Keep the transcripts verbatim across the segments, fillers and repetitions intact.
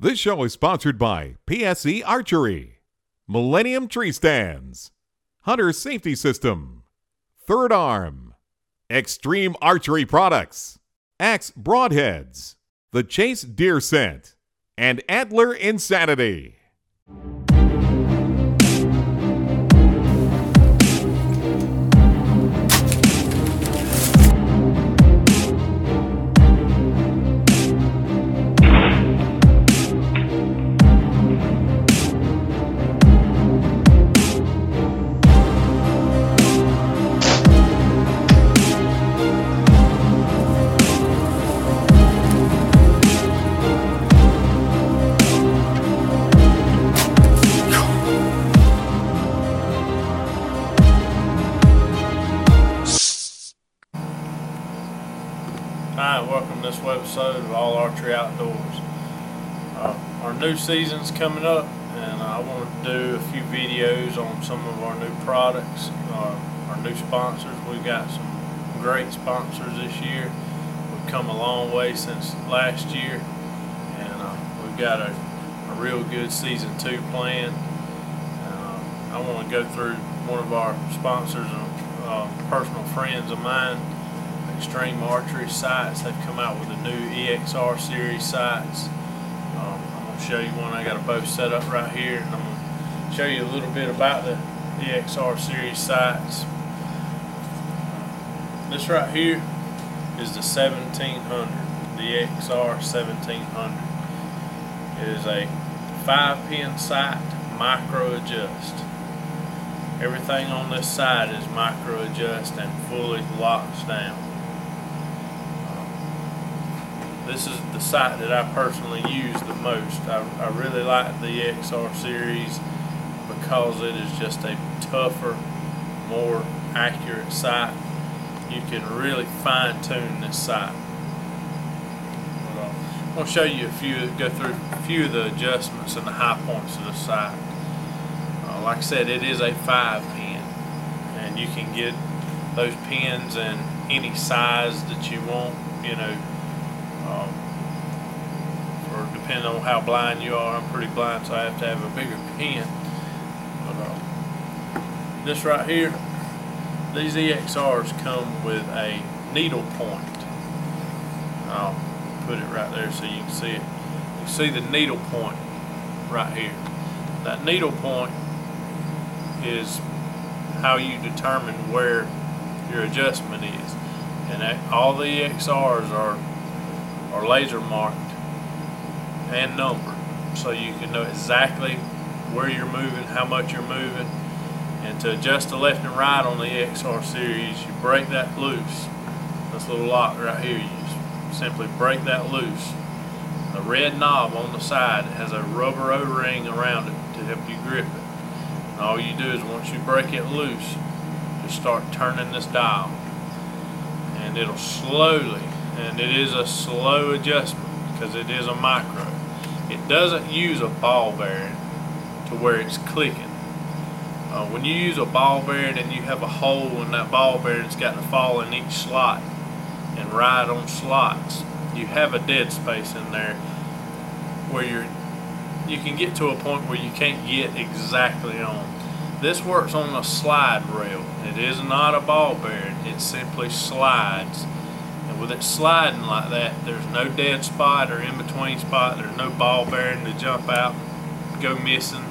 This show is sponsored by P S E Archery, Millennium Tree Stands, Hunter Safety System, Third Arm, Extreme Archery Products, Axe Broadheads, The Chase Deer Scent, and Antler Insanity. Hi, welcome to this webisode of All Archery Outdoors. Uh, our new season's coming up, and I want to do a few videos on some of our new products, uh, our new sponsors. We've got some great sponsors this year. We've come a long way since last year, and uh, we've got a, a real good season two planned. Uh, I want to go through one of our sponsors and uh, personal friends of mine. Extreme Archery Sights. They've come out with a new E X R Series Sights. Um, I'm going to show you one. I got a bow set up right here, and I'm going to show you a little bit about the E X R Series Sights. This right here is the seventeen hundred, the E X R seventeen hundred. It is a five pin sight micro adjust. Everything on this side is micro adjust and fully locked down. This is the sight that I personally use the most. I, I really like the E X R series because it is just a tougher, more accurate sight. You can really fine tune this sight. But, uh, I'm going to show you a few, go through a few of the adjustments and the high points of the sight. Uh, like I said, it is a five pin, and you can get those pins in any size that you want, you know. Um, or depending on how blind you are. I'm pretty blind, so I have to have a bigger pin. But, uh, this right here, these E X Rs come with a needle point. I'll put it right there so you can see it. You see the needle point right here. That needle point is how you determine where your adjustment is, and that, all the E X Rs are are laser marked and numbered, so you can know exactly where you're moving, how much you're moving. And to adjust the left and right on the E X R series, you break that loose. This little lock right here, you just simply break that loose. The red knob on the side has a rubber O-ring around it to help you grip it. And all you do is, once you break it loose, just start turning this dial, and it'll slowly. And it is a slow adjustment because it is a micro. It doesn't use a ball bearing to where it's clicking. Uh, when you use a ball bearing and you have a hole in that ball bearing's got to fall in each slot and ride on slots, you have a dead space in there where you're, you can get to a point where you can't get exactly on. This works on a slide rail. It is not a ball bearing. It simply slides. With it sliding like that, there's no dead spot or in-between spot. There's no ball bearing to jump out, go missing.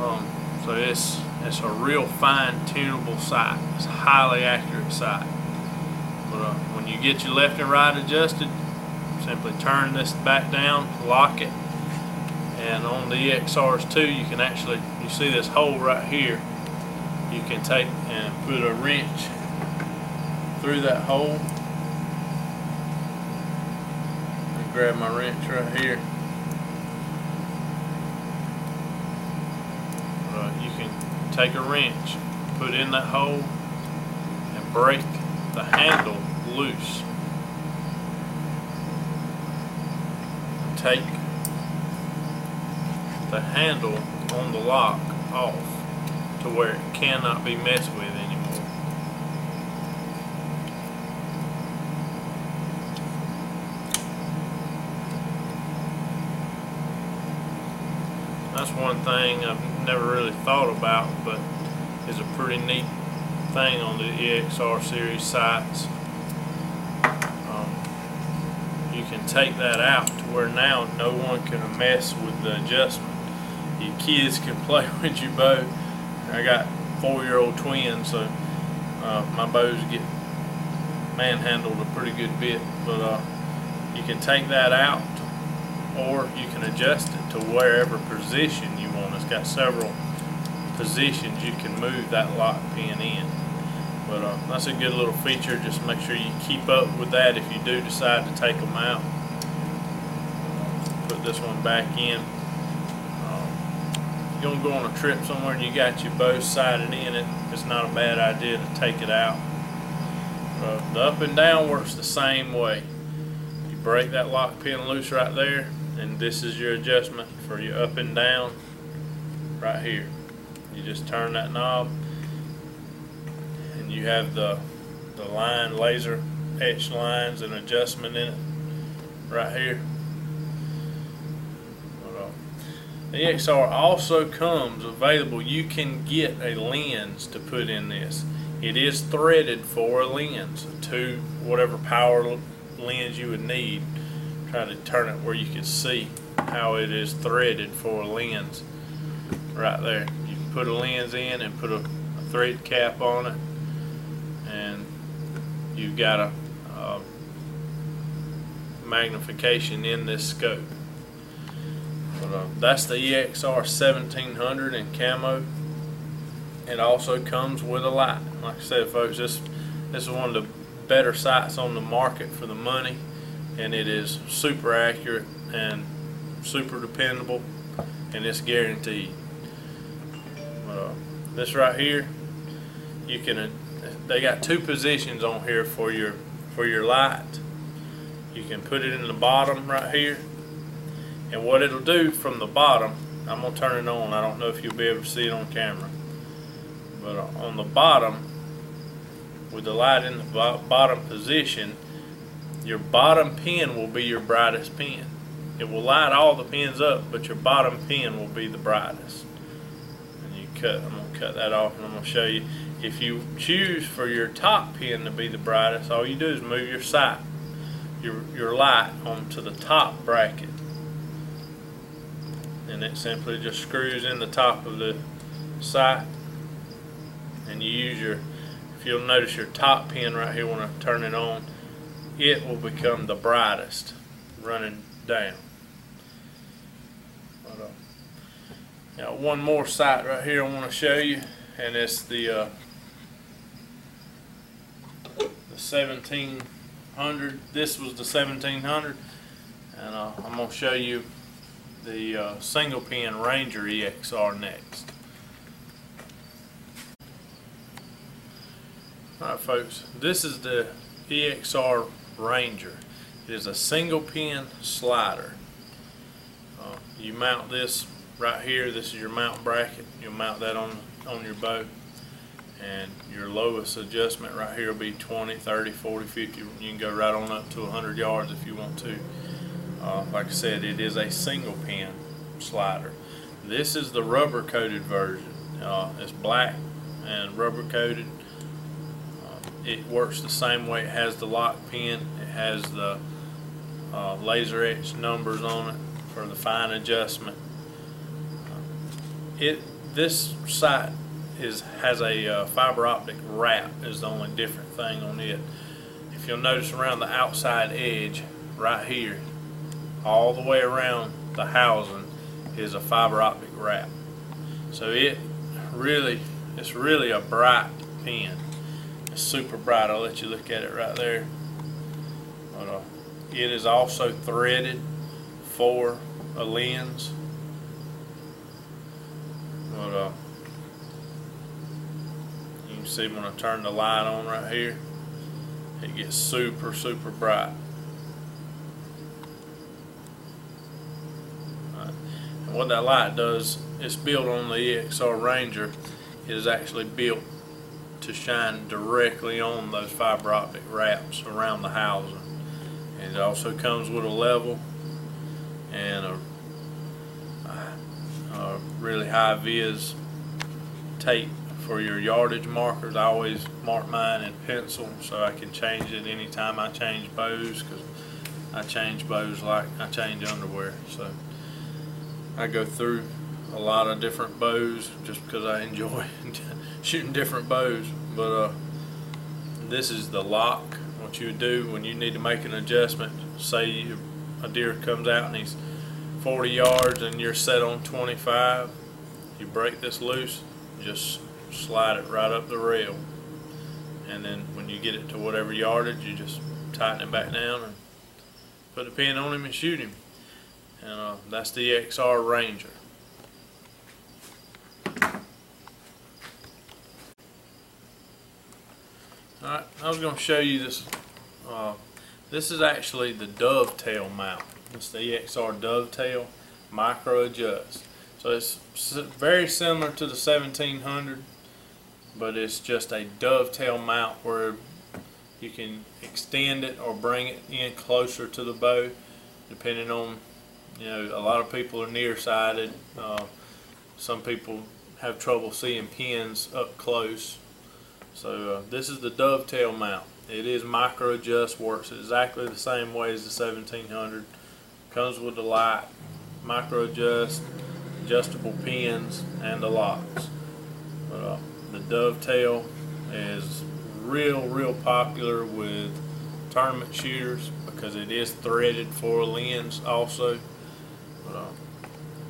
Um, so it's it's a real fine-tunable sight. It's a highly accurate sight. But uh, when you get your left and right adjusted, simply turn this back down, lock it. And on the E X Rs too, you can actually, you see this hole right here, you can take and put a wrench through that hole. Grab my wrench right here. Uh, you can take a wrench, put in that hole, and break the handle loose. Take the handle on the lock off to where it cannot be messed with anymore. that's one thing I've never really thought about, but is a pretty neat thing on the E X R Series Sights. Um, you can take that out to where now no one can mess with the adjustment. Your kids can play with your bow. I got four-year-old twins, so uh, my bows get manhandled a pretty good bit, but uh, you can take that out, or you can adjust it to wherever position you want. It's got several positions you can move that lock pin in, but uh, that's a good little feature. Just make sure you keep up with that if you do decide to take them out. Put this one back in. Um, you're going to go on a trip somewhere and you got your bow sighted in it, it's not a bad idea to take it out. Uh, the up and down works the same way. You break that lock pin loose right there, and this is your adjustment for your up and down right here. You just turn that knob and you have the, the line, laser etched lines and adjustment in it right here. But, uh, the E X R also comes available. You can get a lens to put in this. It is threaded for a lens, to whatever power lens you would need. Try to turn it where you can see how it is threaded for a lens right there. You can put a lens in and put a, a thread cap on it, and you've got a, a magnification in this scope. But, uh, that's the E X R seventeen hundred in camo. It also comes with a light. Like I said, folks, this, this is one of the better sights on the market for the money, and it is super accurate and super dependable, and it's guaranteed. Uh, this right here, you can uh, they got two positions on here for your for your light. You can put it in the bottom right here, and what it'll do from the bottom, I'm gonna turn it on. I don't know if you'll be able to see it on camera. But on the bottom, with the light in the bo bottom position, your bottom pin will be your brightest pin. It will light all the pins up, but your bottom pin will be the brightest. And you cut. I'm gonna cut that off, and I'm gonna show you. If you choose for your top pin to be the brightest, all you do is move your sight, your your light onto the top bracket, and it simply just screws in the top of the sight. And you use your, if you'll notice your top pin right here when I turn it on, it will become the brightest running down. But, uh, now one more sight right here I want to show you, and it's the uh, the seventeen hundred. This was the seventeen hundred, and uh, I'm going to show you the uh, single pin Ranger E X R next. Alright folks, this is the E X R Ranger. It is a single pin slider. Uh, you mount this right here. This is your mount bracket. You'll mount that on, on your bow. And your lowest adjustment right here will be twenty, thirty, forty, fifty. You can go right on up to one hundred yards if you want to. Uh, like I said, it is a single pin slider. This is the rubber coated version. Uh, it's black and rubber coated. It works the same way. It has the lock pin, it has the uh, laser etched numbers on it for the fine adjustment. Uh, it this sight is has a uh, fiber optic wrap is the only different thing on it. If you'll notice around the outside edge right here, all the way around the housing is a fiber optic wrap. So it really it's really a bright pin. Super bright. I'll let you look at it right there. But, uh, it is also threaded for a lens. But, uh, you can see when I turn the light on right here, it gets super super bright. Right. And what that light does, it's built on the E X R Ranger. It is actually built to shine directly on those fiber optic wraps around the housing. And it also comes with a level and a, a, uh, really high vis tape for your yardage markers. I always mark mine in pencil so I can change it anytime I change bows, because I change bows like I change underwear. So I go through a lot of different bows just because I enjoy shooting different bows. But uh, this is the lock. What you would do when you need to make an adjustment, say you, a deer comes out and he's forty yards and you're set on twenty-five, you break this loose, just slide it right up the rail, and then when you get it to whatever yardage, you just tighten it back down and put a pin on him and shoot him. And uh, that's the E X R Ranger. Alright, I was going to show you this. Uh, this is actually the dovetail mount. It's the E X R Dovetail Micro Adjust. So it's very similar to the seventeen hundred, but it's just a dovetail mount where you can extend it or bring it in closer to the bow, depending on, you know, a lot of people are nearsighted. Uh, some people have trouble seeing pins up close. So uh, this is the dovetail mount. It is micro adjust, works exactly the same way as the seventeen hundred. Comes with the light, micro adjust, adjustable pins, and the locks. But, uh, the dovetail is real, real popular with tournament shooters because it is threaded for a lens also. But, uh,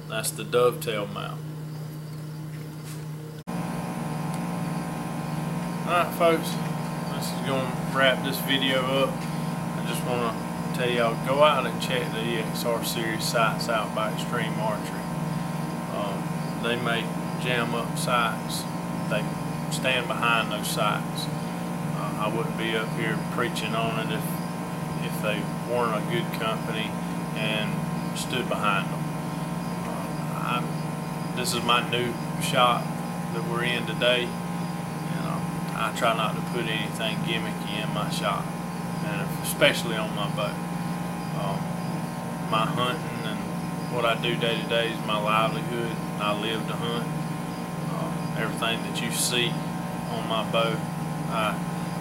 that's the dovetail mount. Alright folks, this is going to wrap this video up. I just want to tell y'all, go out and check the E X R Series Sights out by Extreme Archery. Um, they make jam up sights. They stand behind those sights. Uh, I wouldn't be up here preaching on it if, if they weren't a good company and stood behind them. Uh, I, this is my new shop that we're in today. I try not to put anything gimmicky in my shop, and especially on my boat. Um, my hunting and what I do day to day is my livelihood. I live to hunt. Um, everything that you see on my boat, I,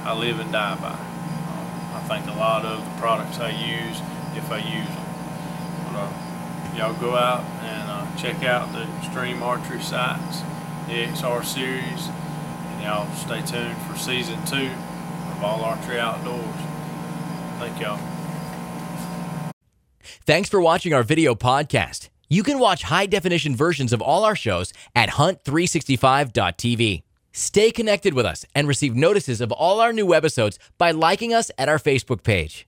I live and die by. Um, I think a lot of the products I use, if I use them. Uh, Y'all go out and uh, check out the Extreme Archery Sights, the E X R Series. Y'all stay tuned for season two of All Archery Outdoors. Thank y'all. Thanks for watching our video podcast. You can watch high-definition versions of all our shows at hunt three sixty-five dot t v. Stay connected with us and receive notices of all our new episodes by liking us at our Facebook page.